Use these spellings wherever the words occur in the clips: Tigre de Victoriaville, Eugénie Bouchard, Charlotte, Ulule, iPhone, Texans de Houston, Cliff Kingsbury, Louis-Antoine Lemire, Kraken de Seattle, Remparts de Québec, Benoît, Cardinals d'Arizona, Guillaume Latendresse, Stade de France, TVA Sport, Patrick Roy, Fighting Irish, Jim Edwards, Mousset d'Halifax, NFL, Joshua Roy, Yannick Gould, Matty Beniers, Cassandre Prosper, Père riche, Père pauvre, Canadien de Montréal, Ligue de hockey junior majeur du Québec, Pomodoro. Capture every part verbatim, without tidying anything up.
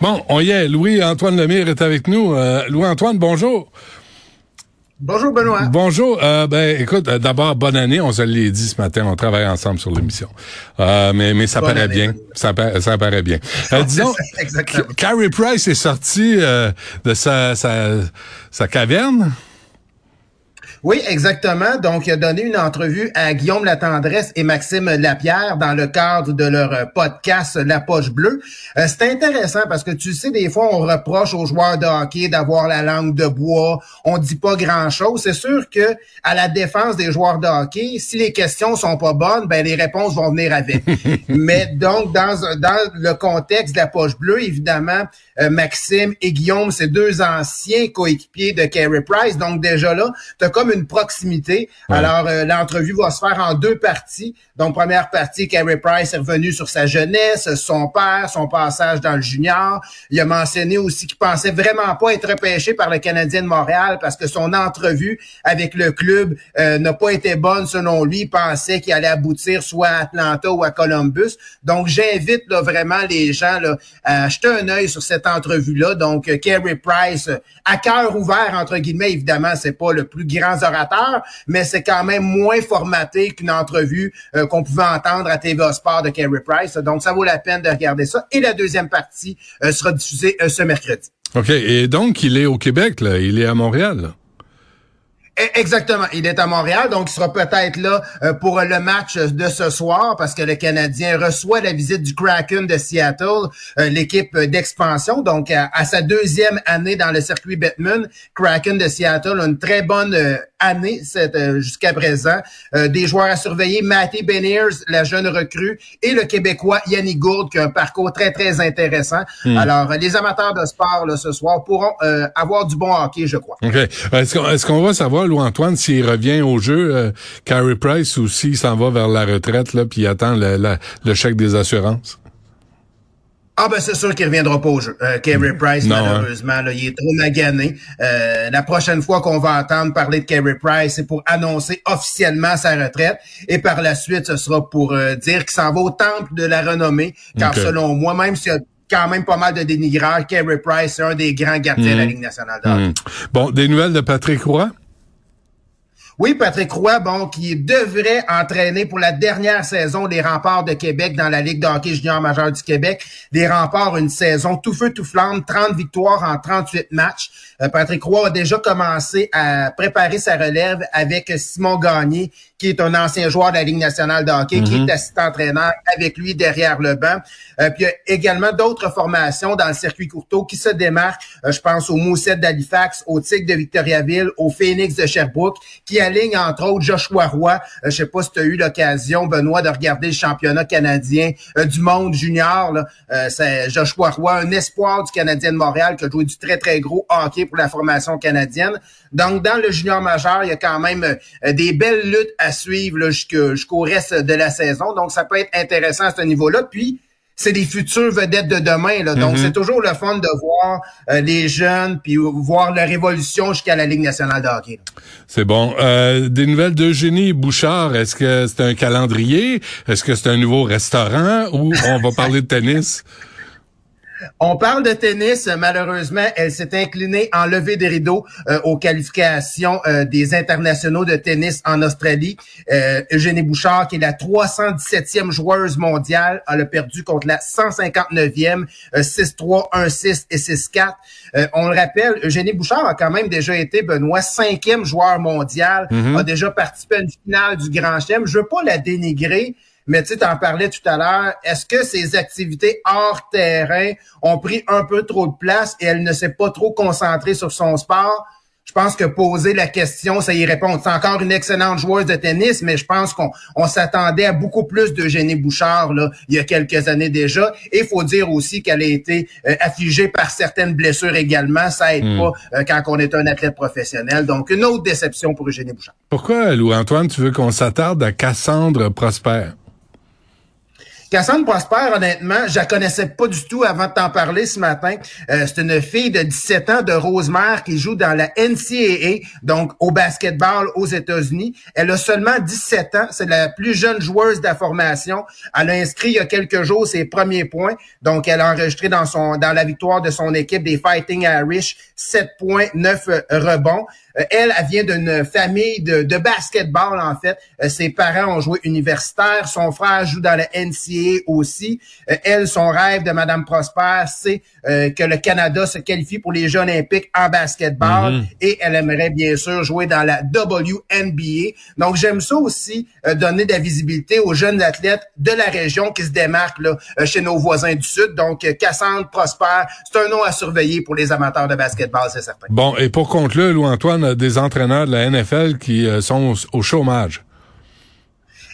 Bon, on y est. Louis-Antoine Lemire est avec nous. Euh, Louis-Antoine, bonjour. Bonjour, Benoît. Bonjour. Euh, ben, écoute, euh, d'abord, bonne année. On se l'est dit ce matin. On travaille ensemble sur l'émission. Euh, mais, mais ça, paraît bien. ça, para- ça paraît bien. Ça paraît bien. Euh, disons, exactement. Carey Price est sorti euh, de sa, sa, sa caverne. Oui, exactement. Donc, il a donné une entrevue à Guillaume Latendresse et Maxime Lapierre dans le cadre de leur podcast La Poche bleue. Euh, c'est intéressant parce que tu sais, des fois, on reproche aux joueurs de hockey d'avoir la langue de bois. On dit pas grand-chose. C'est sûr que à la défense des joueurs de hockey, si les questions sont pas bonnes, ben les réponses vont venir avec. Mais donc, dans, dans le contexte de La Poche bleue, évidemment, euh, Maxime et Guillaume, c'est deux anciens coéquipiers de Carey Price. Donc, déjà là, t'as comme une proximité. Ouais. Alors, euh, l'entrevue va se faire en deux parties. Donc, première partie, Carey Price est revenu sur sa jeunesse, son père, son passage dans le junior. Il a mentionné aussi qu'il pensait vraiment pas être repêché par le Canadien de Montréal parce que son entrevue avec le club euh, n'a pas été bonne selon lui. Il pensait qu'il allait aboutir soit à Atlanta ou à Columbus. Donc, j'invite là, vraiment les gens là, à jeter un œil sur cette entrevue-là. Donc, euh, Carey Price, euh, à cœur ouvert, entre guillemets, évidemment, c'est pas le plus grand orateur, mais c'est quand même moins formaté qu'une entrevue euh, qu'on pouvait entendre à T V A Sport de Carey Price. Donc, ça vaut la peine de regarder ça. Et la deuxième partie euh, sera diffusée euh, ce mercredi. OK. Et donc, il est au Québec, là. Il est à Montréal, là. Exactement. Il est à Montréal, donc il sera peut-être là pour le match de ce soir parce que le Canadien reçoit la visite du Kraken de Seattle, l'équipe d'expansion. Donc, à, à sa deuxième année dans le circuit Batman, Kraken de Seattle a une très bonne année cette, jusqu'à présent. Des joueurs à surveiller, Matty Beniers, la jeune recrue, et le Québécois Yannick Gould, qui a un parcours très, très intéressant. Mmh. Alors, les amateurs de sport là, ce soir pourront euh, avoir du bon hockey, je crois. OK. Est-ce qu'on, est-ce qu'on va savoir ou Antoine, s'il revient au jeu, euh, Carey Price, ou s'il s'en va vers la retraite, là, puis il attend le, la, le chèque des assurances? Ah ben c'est sûr qu'il reviendra pas au jeu. Euh, Carey Price, non, malheureusement, hein. là, il est trop magané. Euh, la prochaine fois qu'on va entendre parler de Carey Price, c'est pour annoncer officiellement sa retraite. Et par la suite, ce sera pour euh, dire qu'il s'en va au temple de la renommée. Car okay. selon moi, même s'il y a quand même pas mal de dénigreurs, Carey Price, c'est un des grands gardiens mmh. de la Ligue nationale de hockey. Mmh. Bon, des nouvelles de Patrick Roy? Oui, Patrick Roy, bon, qui devrait entraîner pour la dernière saison les Remparts de Québec dans la Ligue de hockey junior majeur du Québec. Les Remparts, une saison tout feu, tout flamme, trente victoires en trente-huit matchs. Euh, Patrick Roy a déjà commencé à préparer sa relève avec Simon Gagné, qui est un ancien joueur de la Ligue nationale de hockey, mm-hmm. qui est assistant-entraîneur avec lui derrière le banc. Euh, puis il y a également d'autres formations dans le circuit courtois qui se démarquent. Euh, je pense au Mousset d'Halifax, au Tigre de Victoriaville, au Phoenix de Sherbrooke, qui aligne entre autres Joshua Roy. Euh, je sais pas si tu as eu l'occasion, Benoît, de regarder le championnat canadien euh, du monde junior. Là. Euh, c'est Joshua Roy, un espoir du Canadien de Montréal qui a joué du très, très gros hockey pour la formation canadienne. Donc, dans le junior majeur, il y a quand même euh, des belles luttes à suivre là, jusqu'au, jusqu'au reste de la saison. Donc, ça peut être intéressant à ce niveau-là. Puis, c'est des futures vedettes de demain. Là. Donc, mm-hmm. c'est toujours le fun de voir euh, les jeunes puis voir leur évolution jusqu'à la Ligue nationale de hockey. Là. C'est bon. Euh, des nouvelles d'Eugénie Bouchard. Est-ce que c'est un calendrier? Est-ce que c'est un nouveau restaurant? Ou on va parler de tennis? On parle de tennis. Malheureusement, elle s'est inclinée en levée des rideaux euh, aux qualifications euh, des internationaux de tennis en Australie. Euh, Eugénie Bouchard, qui est la trois cent dix-septième joueuse mondiale, elle a perdu contre la cent cinquante-neuvième, euh, six trois, un six et six quatre. Euh, on le rappelle, Eugénie Bouchard a quand même déjà été, Benoît, cinquième joueur mondial, mm-hmm. a déjà participé à une finale du Grand Chelem. Je veux pas la dénigrer, mais tu sais, t'en parlais tout à l'heure. Est-ce que ces activités hors terrain ont pris un peu trop de place et elle ne s'est pas trop concentrée sur son sport? Je pense que poser la question, ça y répond. C'est encore une excellente joueuse de tennis, mais je pense qu'on on s'attendait à beaucoup plus d'Eugénie Bouchard là, il y a quelques années déjà. Et il faut dire aussi qu'elle a été euh, affligée par certaines blessures également. Ça aide mmh. pas euh, quand on est un athlète professionnel. Donc, une autre déception pour Eugénie Bouchard. Pourquoi, Louis-Antoine, tu veux qu'on s'attarde à Cassandre Prosper? Cassandre Prosper, honnêtement, je la connaissais pas du tout avant de t'en parler ce matin. Euh, c'est une fille de dix-sept ans de Rosemère qui joue dans la N C A A, donc au basketball aux États-Unis. Elle a seulement dix-sept ans. C'est la plus jeune joueuse de la formation. Elle a inscrit il y a quelques jours ses premiers points. Donc, elle a enregistré dans son dans la victoire de son équipe des Fighting Irish sept points, neuf rebonds. Euh, elle, elle vient d'une famille de, de basketball, en fait. Euh, ses parents ont joué universitaire. Son frère joue dans la N C A A aussi. Euh, elle, son rêve de Madame Prosper, c'est euh, que le Canada se qualifie pour les Jeux olympiques en basketball. Mm-hmm. Et elle aimerait, bien sûr, jouer dans la W N B A. Donc, j'aime ça aussi, euh, donner de la visibilité aux jeunes athlètes de la région qui se démarquent là, euh, chez nos voisins du Sud. Donc, euh, Cassandre Prosper, c'est un nom à surveiller pour les amateurs de basketball, c'est certain. Bon, et pour conclure, Louis-Antoine, des entraîneurs de la N F L qui euh, sont au, au chômage.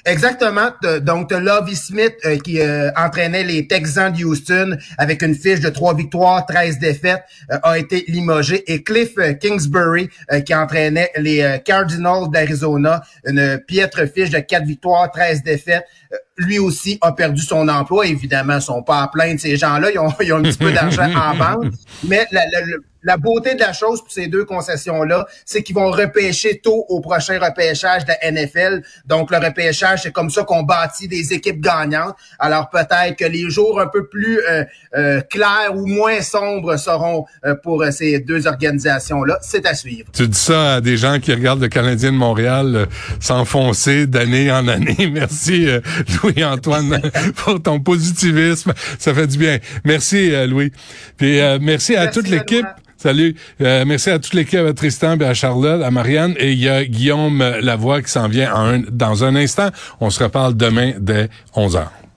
Exactement. Donc, Lovey Smith euh, qui euh, entraînait les Texans de Houston avec une fiche de trois victoires, treize défaites, euh, a été limogé. Et Cliff Kingsbury euh, qui entraînait les euh, Cardinals d'Arizona, une piètre fiche de quatre victoires, treize défaites, euh, lui aussi a perdu son emploi. Évidemment, ils ne sont pas à plaindre, ces gens-là. Ils ont, ils ont un petit peu d'argent en banque. Mais la, la, la, la beauté de la chose pour ces deux concessions-là, c'est qu'ils vont repêcher tôt au prochain repêchage de la N F L. Donc, le repêchage, c'est comme ça qu'on bâtit des équipes gagnantes. Alors, peut-être que les jours un peu plus euh, euh, clairs ou moins sombres seront euh, pour euh, ces deux organisations-là. C'est à suivre. Tu dis ça à des gens qui regardent le Canadien de Montréal euh, s'enfoncer d'année en année. Merci, euh, Louis. Oui, Antoine, pour ton positivisme. Ça fait du bien. Merci, euh, Louis. Puis euh, merci, merci à toute l'équipe. Salut. Euh, merci à toute l'équipe, à Tristan, à Charlotte, à Marianne. Et il y a Guillaume Lavoie qui s'en vient en un, dans un instant. On se reparle demain dès onze heures.